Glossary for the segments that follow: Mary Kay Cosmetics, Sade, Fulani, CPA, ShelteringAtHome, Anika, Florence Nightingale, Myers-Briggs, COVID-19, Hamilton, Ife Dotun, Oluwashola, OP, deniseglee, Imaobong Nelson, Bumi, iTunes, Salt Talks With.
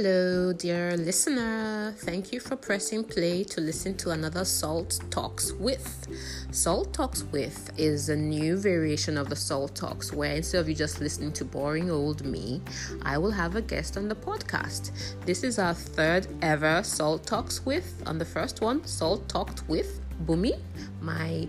Hello, dear listener. Thank you for pressing play to listen to another Salt Talks With. Salt Talks With is a new variation of the Salt Talks where instead of you just listening to boring old me, I will have a guest on the podcast. This is our third ever Salt Talks With. On the first one, Salt Talked With Bumi, my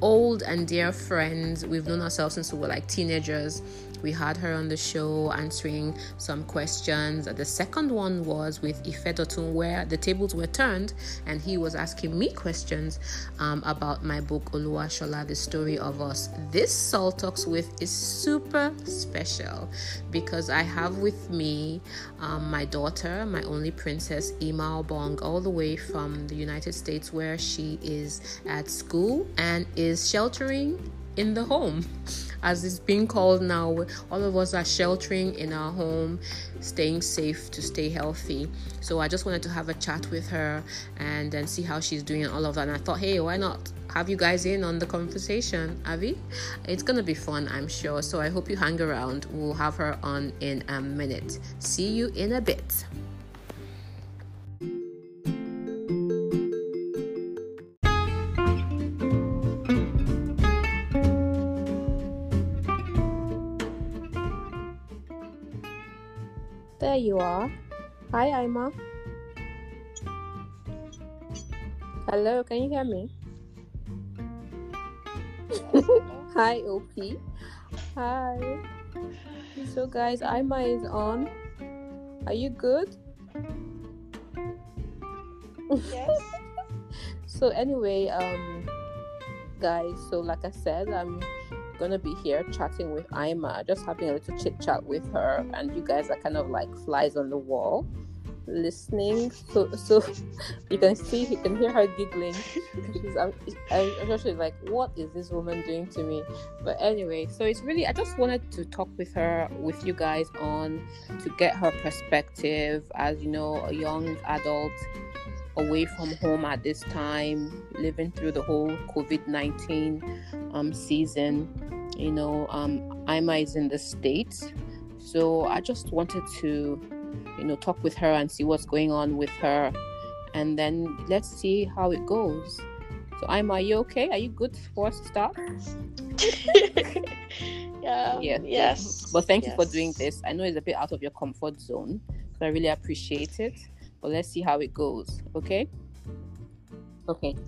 old and dear friends. We've known ourselves since we were like teenagers. We had her on the show answering some questions. The second one was with Ife Dotun, where the tables were turned and he was asking me questions about my book, Oluwashola, The Story of Us. This Salt Talks With is super special because I have with me my daughter, my only princess, Imaobong, all the way from the United States, where she is at school and is sheltering in the home, as it's being called now. All of us are sheltering in our home, staying safe to stay healthy. So I just wanted to have a chat with her and then see how she's doing and all of that. And I thought, hey, why not have you guys in on the conversation, Avi? It's gonna be fun, I'm sure. So I hope you hang around. We'll have her on in a minute. See you in a bit. There you are. Hi, Ima. Hello, can you hear me? Hi, OP. Hi. So, guys, Ima is on. Are you good? Yes. So, anyway, guys, so like I said, I'm gonna be here chatting with Ima, just having a little chit chat with her, and you guys are kind of like flies on the wall listening, so you can see, you can hear her giggling. She's like, what is this woman doing to me? But anyway, so it's really, I just wanted to talk with her, with you guys, on to get her perspective as, you know, a young adult away from home at this time, living through the whole COVID-19 season. You know, Ima is in the States, so I just wanted to, you know, talk with her and see what's going on with her, and then let's see how it goes. So Ima, are you okay? Are you good for us to start? Yes. But thank you for doing this. I know it's a bit out of your comfort zone, so I really appreciate it. But let's see how it goes. Okay,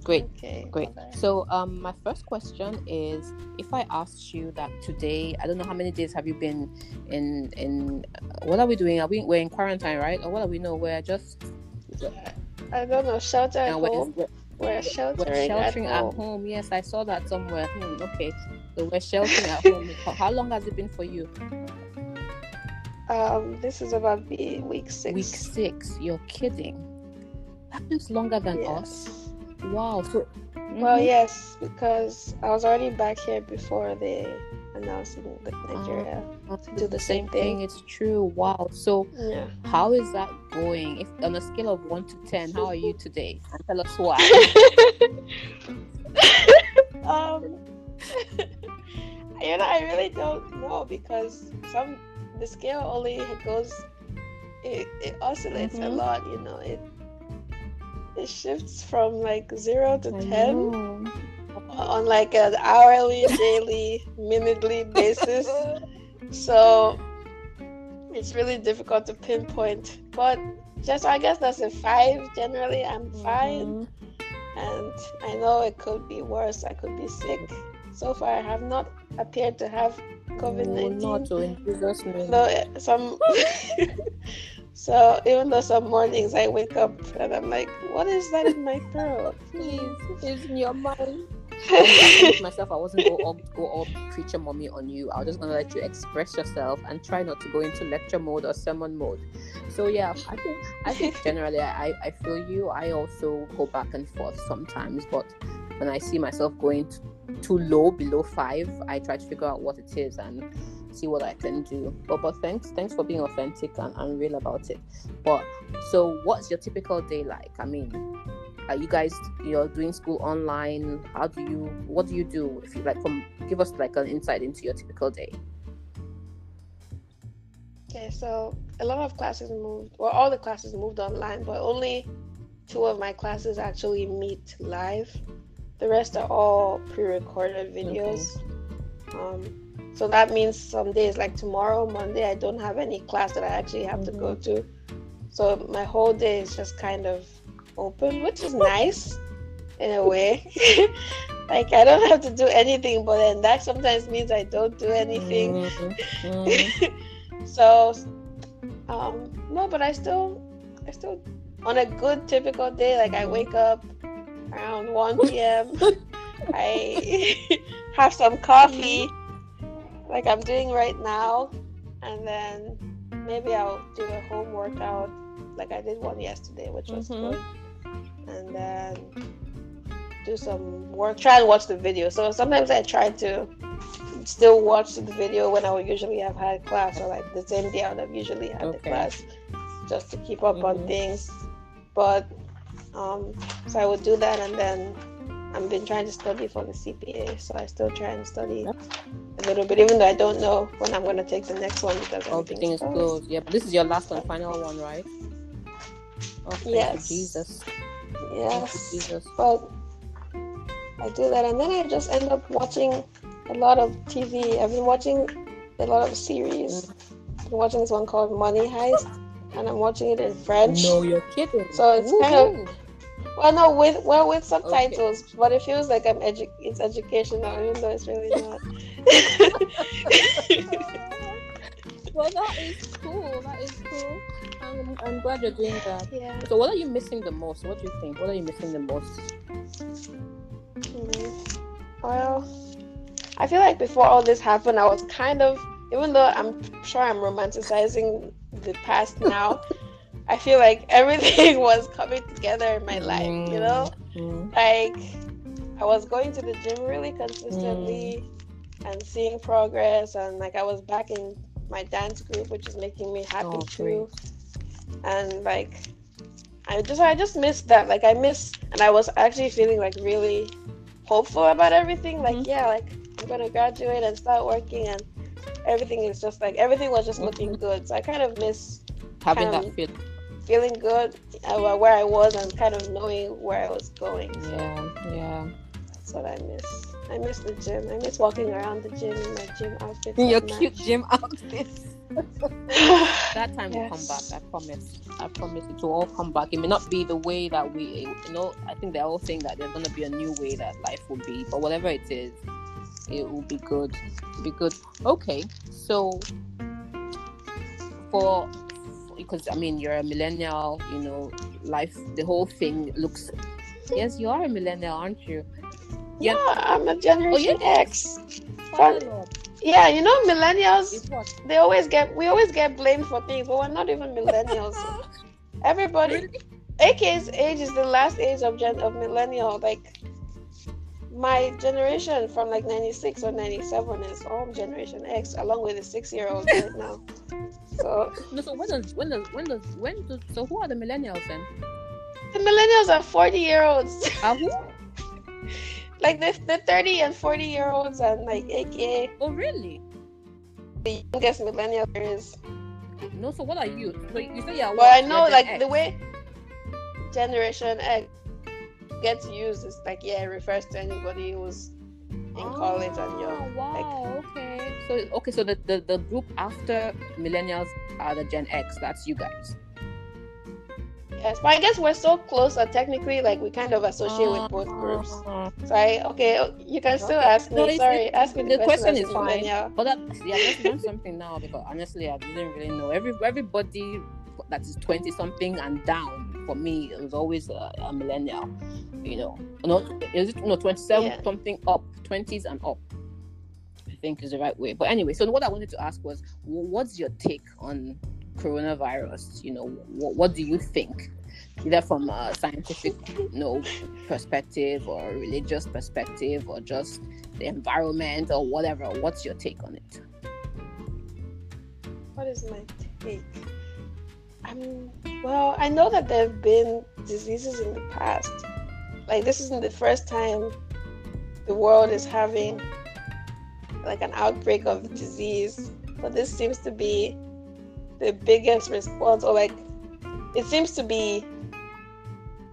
great. Right. So my first question is, if I asked you that today, I don't know how many days have you been in what are we doing? We're in quarantine, right? Or what do we know? We're just, I don't know, shelter at home. We're sheltering at home. Yes, I saw that somewhere. Okay, so we're sheltering at home. How long has it been for you? This is about week 6. Week 6, you're kidding. That is longer than us. Wow. So, well, yes, because I was already back here before they announced in Nigeria to do the same thing. It's true. Wow. So how is that going? If on a scale of 1 to 10, how are you today? And tell us why. You know, I really don't know, because the scale only it oscillates a lot, you know. It shifts from like 0 to 10 on like an hourly, daily, minutely basis. So it's really difficult to pinpoint. But just, I guess that's a 5. Generally, I'm fine, and I know it could be worse. I could be sick. So far, I have not appeared to have COVID-19. No, not so in Jesus' name. So even though some mornings I wake up and I'm like, what is that in my throat? Please, it's in your mind. I told myself I wasn't go all preacher mommy on you. I was just gonna let you express yourself and try not to go into lecture mode or sermon mode. So yeah, I think generally I feel you. I also go back and forth sometimes, but when I see myself going too low, below 5, I try to figure out what it is and see what I can do. But thanks for being authentic and real about it. But so what's your typical day like? I mean, are you guys, you're doing school online? What do you do? If you like, give us like an insight into your typical day. Okay, so a lot of classes moved, well, all the classes moved online, but only two of my classes actually meet live. The rest are all pre-recorded videos. Okay. So that means some days, like tomorrow, Monday, I don't have any class that I actually have to go to. So my whole day is just kind of open, which is nice in a way. Like, I don't have to do anything, but then that sometimes means I don't do anything. So, no, but I still, on a good typical day, like I wake up around 1 p.m. I have some coffee, like I'm doing right now, and then maybe I'll do a home workout, like I did one yesterday, which was good, and then do some work, try and watch the video. So sometimes I try to still watch the video when I would usually have had class, or like the same day I would have usually had the class, just to keep up on things. But so I would do that, and then I've been trying to study for the CPA, so I still try and study a little bit, even though I don't know when I'm going to take the next one because everything's closed. Yeah, but this is your last and final one, right? Oh, yes. Jesus. Yes. Jesus. But I do that, and then I just end up watching a lot of TV. I've been watching a lot of series. I've been watching this one called Money Heist, and I'm watching it in French. No, you're kidding. So it's kind of... Well, no, with subtitles, but it feels like it's educational, even though it's really not. Well, that is cool. I'm glad you're doing that. Yeah. So, what are you missing the most? What do you think? What are you missing the most? Well, I feel like before all this happened, I was kind of, even though I'm sure I'm romanticizing the past now, I feel like everything was coming together in my life, you know? Like, I was going to the gym really consistently and seeing progress, and like I was back in my dance group, which is making me happy too. And like, I just missed that. Like, and I was actually feeling like really hopeful about everything. Like, yeah, like I'm going to graduate and start working, and everything was just looking good. So I kind of miss having that feeling good about where I was and kind of knowing where I was going. So yeah. That's what I miss. I miss the gym. I miss walking around the gym in my gym outfit. Your cute gym outfit. That time will come back. I promise. I promise it will all come back. It may not be the way that we, you know, I think they're all saying that there's going to be a new way that life will be. But whatever it is, it will be good. It'll be good. Okay. So, because I mean, you're a millennial, you know, life, the whole thing looks... Yes, you are a millennial, aren't you? Yeah, I'm a Generation X. Yeah, you know, millennials, we always get blamed for things, but we're not even millennials. Everybody, AK's age is the last age of millennial. Like, my generation from like 96 or 97 is all Generation X, along with the 6-year-olds right now. So, so who are the millennials then? The millennials are 40-year-olds. Who? Like the 30 and 40-year-olds, and like AKA. Oh really? The youngest millennial there is. No, so what are you? So you say you're. Well, I know like X. The way Generation X gets used is like it refers to anybody who's in college and young. Wow. Like, okay. So the group after millennials are the Gen X. That's you guys. Yes, but I guess we're so close that technically, like, we kind of associate with both groups. So you can still ask me. No, sorry, ask me the question is fine. But I just learned something now, because honestly, I didn't really know. Everybody that is 20 something and down, for me, it was always a millennial. You know, no, 27 something up, 20s and up, I think is the right way. But anyway, so what I wanted to ask was, what's your take on coronavirus? You know, what do you think, either from a scientific perspective or a religious perspective or just the environment or whatever? What's your take on it? What is my take? Well, I know that there have been diseases in the past. Like, this isn't the first time the world is having like an outbreak of disease, but this seems to be the biggest response, or like it seems to be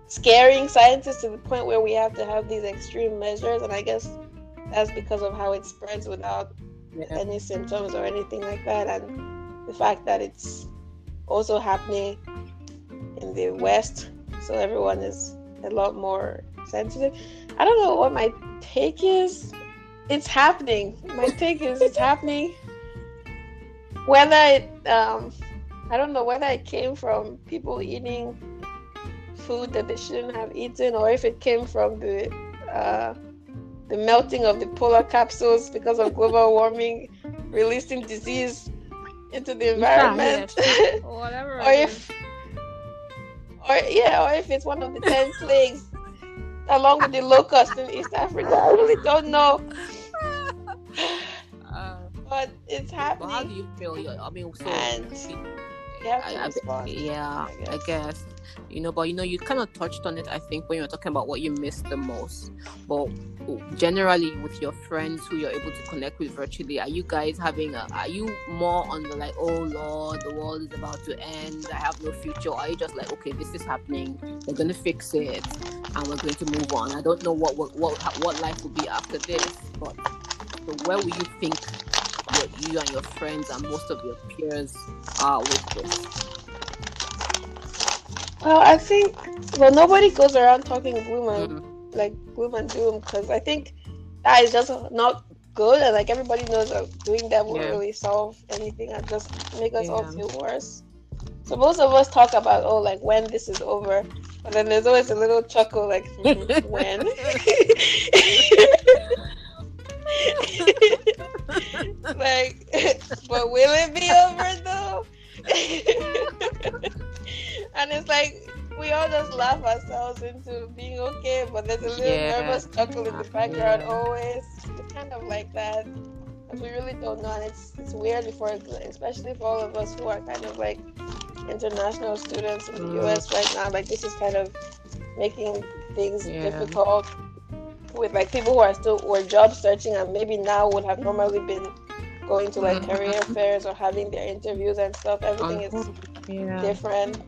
scaring scientists to the point where we have to have these extreme measures. And I guess that's because of how it spreads without any symptoms or anything like that, and the fact that it's also happening in the West, so everyone is a lot more sensitive. I don't know what my take is. It's happening. My take is it's happening. Whether it, I don't know whether it came from people eating food that they shouldn't have eaten, or if it came from the melting of the polar capsules because of global warming, releasing disease into the environment, or whatever. or if it's one of the 10 plagues, along with the locusts in East Africa. I really don't know. But it's happening. But how do you feel? I mean, so and you have to respond, I guess. But you kind of touched on it, I think, when you were talking about what you miss the most. But generally, with your friends who you're able to connect with virtually, are you guys having are you more on the like, oh Lord, the world is about to end, I have no future? Or are you just like, okay, this is happening, we're going to fix it, and we're going to move on? I don't know what life will be after this, but so where will you think what you and your friends and most of your peers are with this? Well, I think, nobody goes around talking gloom and doom, because I think that is just not good, and like everybody knows that doing that won't really solve anything and just make us all feel worse. So most of us talk about, oh, like when this is over, but then there's always a little chuckle like, when? Like, but will it be over though? And it's like we all just laugh ourselves into being okay, but there's a little nervous chuckle in the background always. It's kind of like that, and we really don't know, and it's weird especially for all of us who are kind of like international students in the US right now. Like this is kind of making things difficult with like people who are still or job searching, and maybe now would have normally been going to like career fairs or having their interviews and stuff. Everything is different.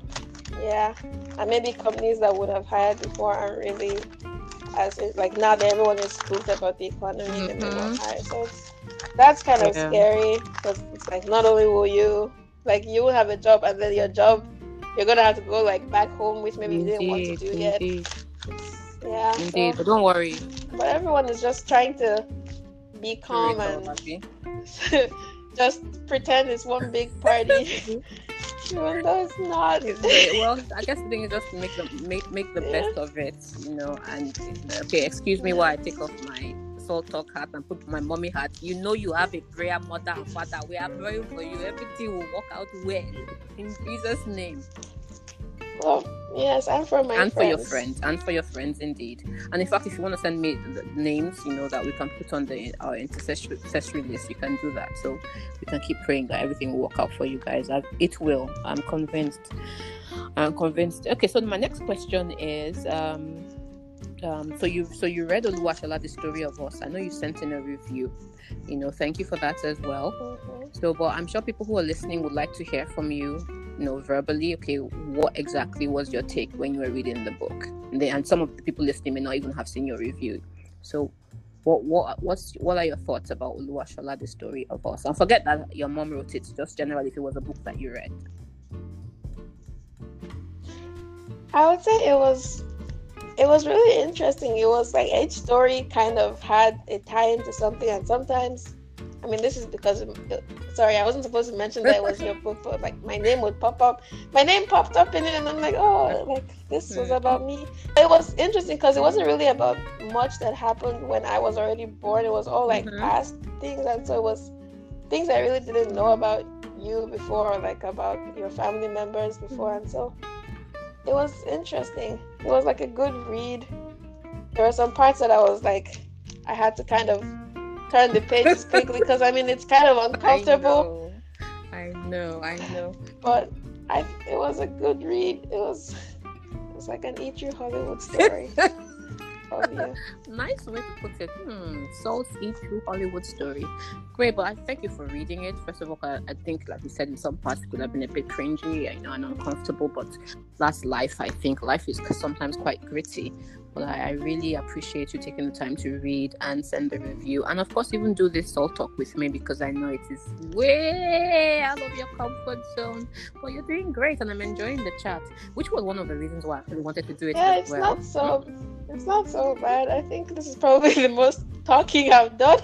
Yeah. And maybe companies that would have hired before aren't really as like now that everyone is spooked about the economy and they won't hire. So that's kind of scary, because it's like not only will you like you will have a job, and then your job you're gonna have to go like back home, which maybe you didn't want to do yet. Yeah. Indeed, so, but don't worry. But everyone is just trying to be calm and just pretend it's one big party, even though it's not. Well, I guess the thing is just to make the best of it, and okay, excuse me while I take off my Salt Talk hat and put my mommy hat. You have a prayer mother and father. We are praying for you. Everything will work out well in Jesus' name. Well, yes, and for my friends. And for your friends, indeed. And in fact, if you want to send me the names, that we can put on our intercessory list, you can do that. So we can keep praying that everything will work out for you guys. It will. I'm convinced. Okay, so my next question is, so you read Oluwashola, The Story of Us. I know you sent in a review. Thank you for that as well. Mm-hmm. So, but I'm sure people who are listening would like to hear from you. Verbally, okay, what exactly was your take when you were reading the book? And some of the people listening may not even have seen your review. So, what are your thoughts about Oluwashola, The Story of Us? And forget that your mom wrote it, just generally, if it was a book that you read. I would say it was really interesting. It was like each story kind of had a tie into something, and sometimes. I mean, this is because, sorry, I wasn't supposed to mention that it was your book, but like my name would pop up. My name popped up in it, and I'm like, oh, like this was about me. It was interesting because it wasn't really about much that happened when I was already born. It was all like past things, and so it was things I really didn't know about you before, or like about your family members before, and so it was interesting. It was like a good read. There were some parts that I was like, I had to kind of turn the pages quickly, because I mean it's kind of uncomfortable. I know. But it was a good read. It was like an E3 Hollywood story. obvious. Nice way to put it. Salt's E2 Hollywood story. Great, but I thank you for reading it. First of all, I think, like you said, in some parts it could have been a bit cringy, and uncomfortable, but that's life. I think life is sometimes quite gritty. But I really appreciate you taking the time to read and send the review, and of course even do this Salt Talk with me, because I know it is way out of your comfort zone, but you're doing great and I'm enjoying the chat, which was one of the reasons why I wanted to do it. Yeah, as well. It's not so bad. I think this is probably the most talking I've done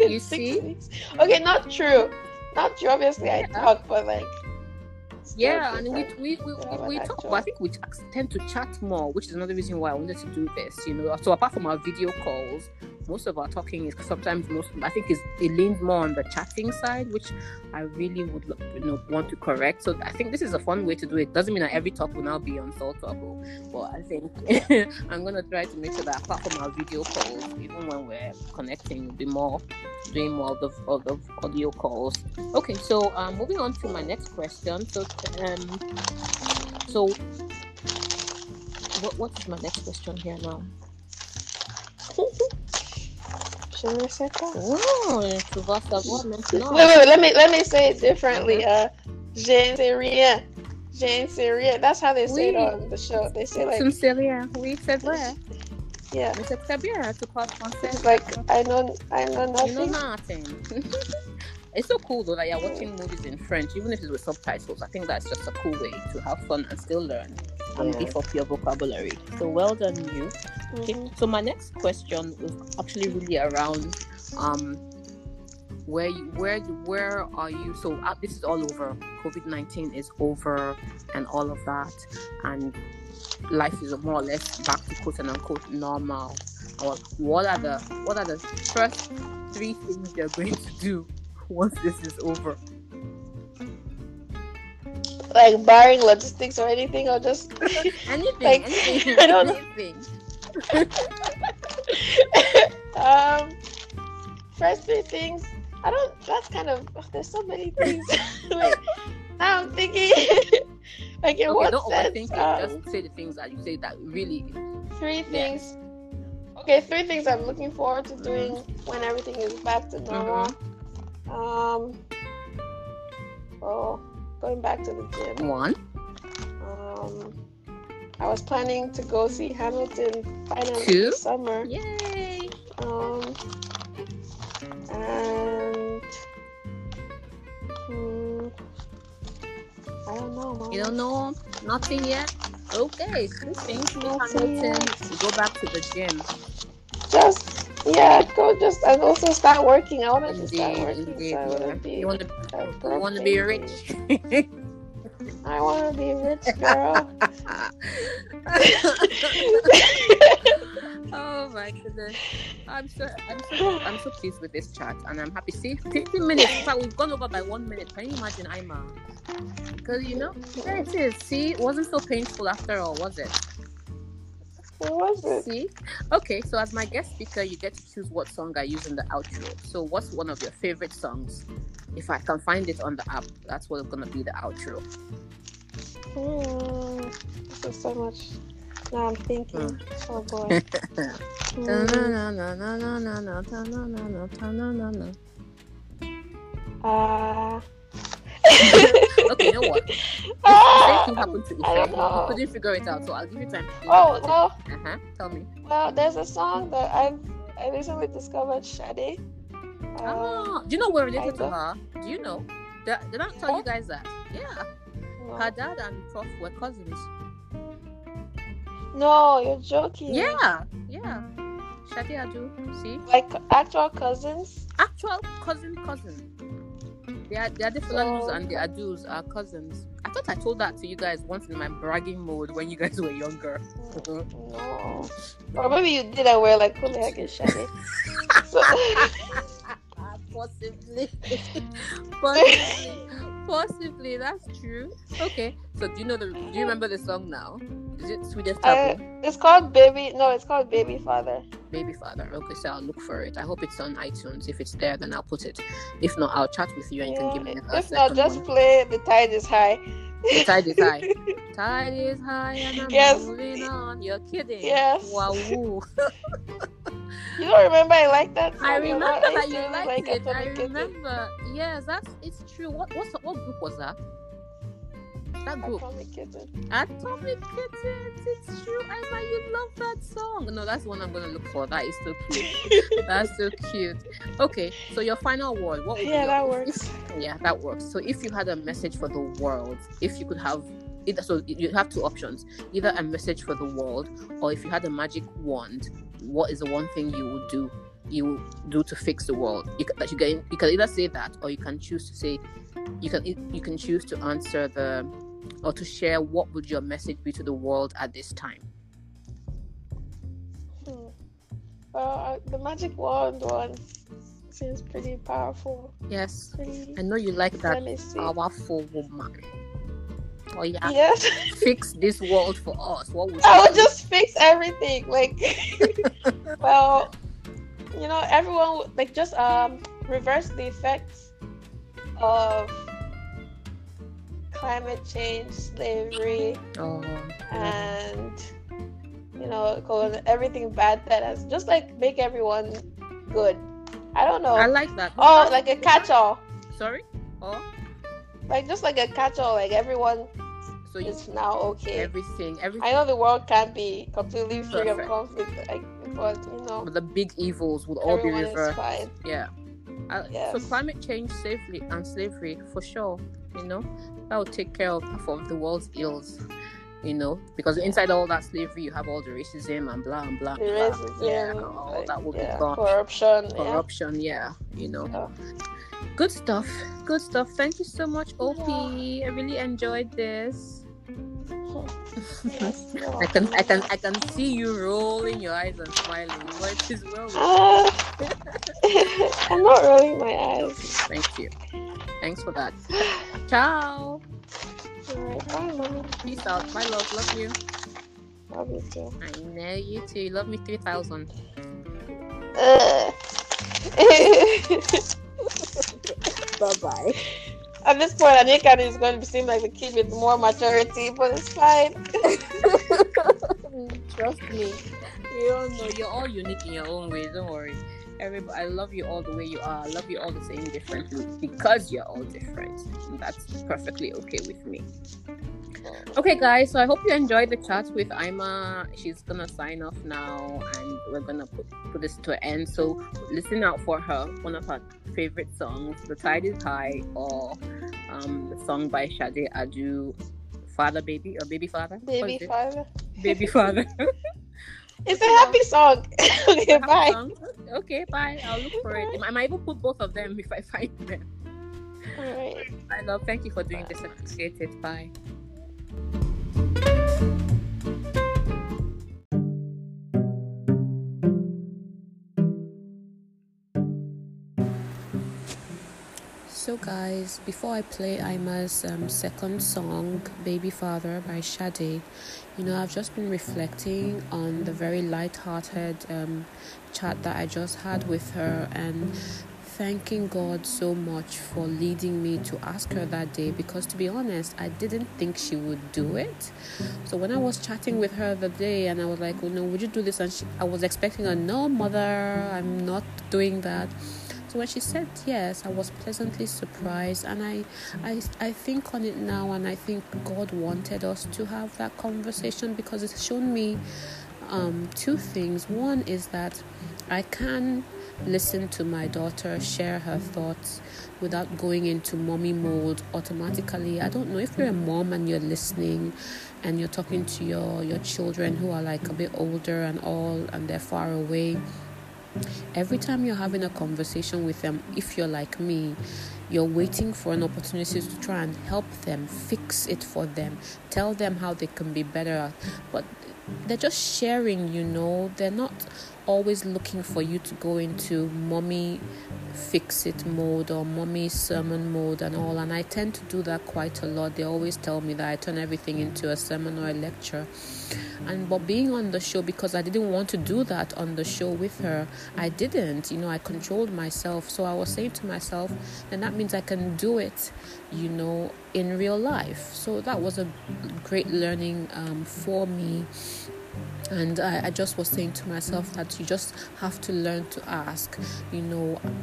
in you 6 weeks. Okay, not true obviously. Yeah. I talk, but like, yeah, and we talk, but I think we tend to chat more, which is another reason why I wanted to do this, so apart from our video calls, most of our talking is it leans more on the chatting side, which I really would want to correct. So I think this is a fun way to do it. Doesn't mean that every talk will now be on Salt Talk, but I think I'm going to try to make sure that apart from our video calls, even when we're connecting, we'll be doing more of the audio calls. Okay, so moving on to my next question. So what is my next question here now? Should I say that? Wait, let me say it differently. Je ne sais rien. That's how they say it on the show. They say like, je ne sais rien. Oui, c'est vrai. Yeah. C'est très bien. Tu parles français. It's like, I know nothing. You know nothing. It's so cool though that you're watching movies in French, even if it's with subtitles. I think that's just a cool way to have fun and still learn and beef up your vocabulary. So well done, you. Okay. So my next question is actually really around where are you? So this is all over. COVID-19 is over and all of that, and life is more or less back to quote and unquote normal. What are the first three things you're going to do once this is over? Like, barring logistics or anything, I'll just anything. I don't know. First three things. There's so many things. Like, now I'm thinking. Like, in what sense? Just say the things that you say that really. Three things. Yeah. Okay, three things I'm looking forward to doing when everything is back to normal. Mm-hmm. Going back to the gym. One. I was planning to go see Hamilton finally this summer. Yay! I don't know, Mom. You don't know nothing yet? Okay, so thank you, Hamilton. Yet. Go back to the gym. And also start working. I want to start working. You want to be rich? I want to be rich, girl. Oh my goodness! I'm so pleased with this chat, and I'm happy. See, 15 minutes. In fact, we've gone over by 1 minute. Can you imagine, Ima? Because there it is. See, it wasn't so painful after all, was it? See? Okay, so as my guest speaker, you get to choose what song I use in the outro. So what's one of your favorite songs? If I can find it on the app, that's what's going to be the outro. There's so much. Now I'm thinking. Oh, boy. Okay, you know what? Same thing happened to Ife. I couldn't figure it out, so I'll give you time to figure it out. Oh, no. Tell me. Well, there's a song that I recently discovered, Sade. Do you know we're related to her? Do you know? Did I tell you guys that? Yeah. No. Her dad and Prof were cousins. No, you're joking. Yeah. Sade Adu, see? Like actual cousins? Actual cousin. They are the Fulanis and the Adus are cousins. I thought I told that to you guys once in my bragging mode when you guys were younger. No. Or maybe you did, and we're like, who the heck is Shani? Possibly, that's true. Okay, so do you remember the song now? Is it sweetest apple? It's called Baby. No, it's called Baby Father. Baby Father. Okay, so I'll look for it. I hope it's on iTunes. If it's there, then I'll put it. If not, I'll chat with you and you can give me a second. If not, just play The Tide Is High. The Tide Is High. Tide is high and I'm moving on. You're kidding. Yes. Wow. You don't remember I like that song? I remember that you liked it. I remember. Yes, it's true. What group was that? That group. Atomic Kitten. It's true. I thought you'd love that song. No, that's the one I'm going to look for. That is so cute. That's so cute. Okay, so your final word. What would be that works. Yeah, that works. So if you had a message for the world, if you could have... So you have two options. Either a message for the world, or if you had a magic wand, what is the one thing you would do to fix the world? You can either say that, or you can choose to say... You can choose to answer or to share what would your message be to the world at this time? The magic wand one seems pretty powerful. Yes. I know you like that powerful woman. Oh yeah. Yes. Fix this world for us. What would I would do? Just fix everything. Like well, everyone like just reverse the effects of climate change, slavery, and everything bad that has just like make everyone good. I don't know. I like that. Oh, like a catch-all. Sorry. Oh. Like just like a catch-all. Like everyone. So it's now okay. Everything. I know the world can't be completely free of conflict, but the big evils would all be reversed. Yeah. Yes. So climate change, safely, and slavery for sure, that will take care of half of the world's ills, because inside all that slavery you have all the racism and blah and blah, that will be gone. Corruption, Good stuff. Thank you so much, Opie. I really enjoyed this. Yes, I can see you rolling your eyes and smiling. What is wrong? I'm not rolling my eyes. Okay, thank you. Thanks for that. Ciao. Alright, bye, mommy. Peace out. My love. Love you. Love you too. I know you too. Love me 3,000. Bye bye. At this point, Anika is going to seem like the kid with more maturity, but it's fine. Trust me. You don't know. You're all unique in your own way. Don't worry. Everybody, I love you all the way you are. I love you all the same differently because you're all different. And that's perfectly okay with me. Okay, guys. So I hope you enjoyed the chat with Ima. She's going to sign off now, and we're going to put this to an end. So listen out for her. One of her favorite songs, The Tide Is High, or the song by Sade Adu, Father Baby, or Baby Father? Baby Father. It's a happy song. Okay, bye. Okay, bye. I'll look for it. I might even put both of them if I find them. All right. I love. Thank you for doing this. I appreciate it. Bye. So guys, before I play Ima's second song, Baby Father by Sade, I've just been reflecting on the very light-hearted chat that I just had with her, and thanking God so much for leading me to ask her that day, because to be honest, I didn't think she would do it. So when I was chatting with her the day and I was like, would you do this? And I was expecting a no, mother, I'm not doing that. So when she said yes, I was pleasantly surprised, and I think on it now, and I think God wanted us to have that conversation, because it's shown me two things. One is that I can listen to my daughter share her thoughts without going into mommy mode automatically. I don't know if you're a mom and you're listening and you're talking to your children who are like a bit older and all, and they're far away. Every time you're having a conversation with them, if you're like me, you're waiting for an opportunity to try and help them, fix it for them, tell them how they can be better. But they're just sharing, they're not always looking for you to go into mommy fix it mode or mommy sermon mode and all, and I tend to do that quite a lot. They always tell me that I turn everything into a sermon or a lecture, but being on the show, because I didn't want to do that on the show with her, I didn't, I controlled myself. So I was saying to myself, then that means I can do it in real life. So that was a great learning for me. And I just was saying to myself that you just have to learn to ask,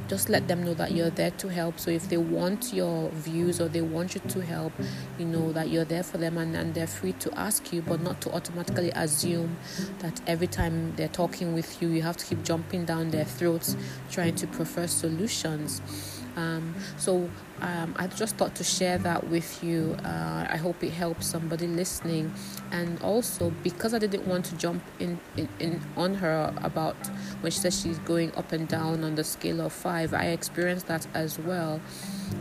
just let them know that you're there to help. So if they want your views or they want you to help, that you're there for them, and they're free to ask you, but not to automatically assume that every time they're talking with you, you have to keep jumping down their throats trying to prefer solutions. I just thought to share that with you. I hope it helps somebody listening. And also, because I didn't want to jump in on her about when she said she's going up and down on the scale of 5, I experienced that as well.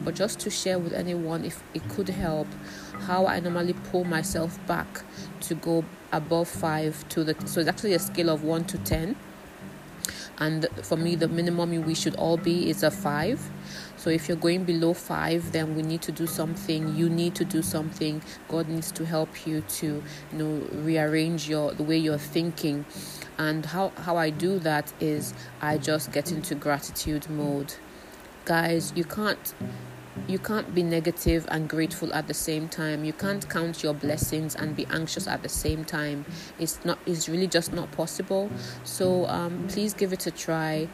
But just to share with anyone, if it could help, how I normally pull myself back to go above 5 so it's actually a scale of 1 to 10. And for me, the minimum we should all be is a 5. So if you're going below 5, then we need to do something. You need to do something. God needs to help you to, rearrange the way you're thinking. And how I do that is I just get into gratitude mode. Guys, you can't be negative and grateful at the same time. You can't count your blessings and be anxious at the same time. It's really just not possible. So please give it a try.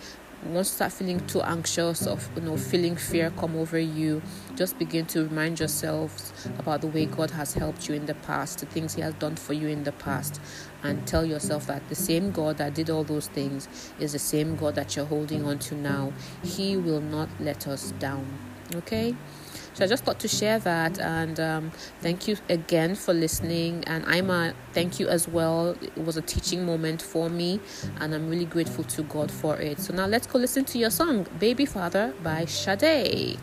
Once you start feeling too anxious or feeling fear come over you, just begin to remind yourselves about the way God has helped you in the past, the things He has done for you in the past, and tell yourself that the same God that did all those things is the same God that you're holding on to now. He will not let us down. Okay, so I just got to share that, and thank you again for listening. And Ima, thank you as well. It was a teaching moment for me, and I'm really grateful to God for it. So now let's go listen to your song, Baby Father by Sade.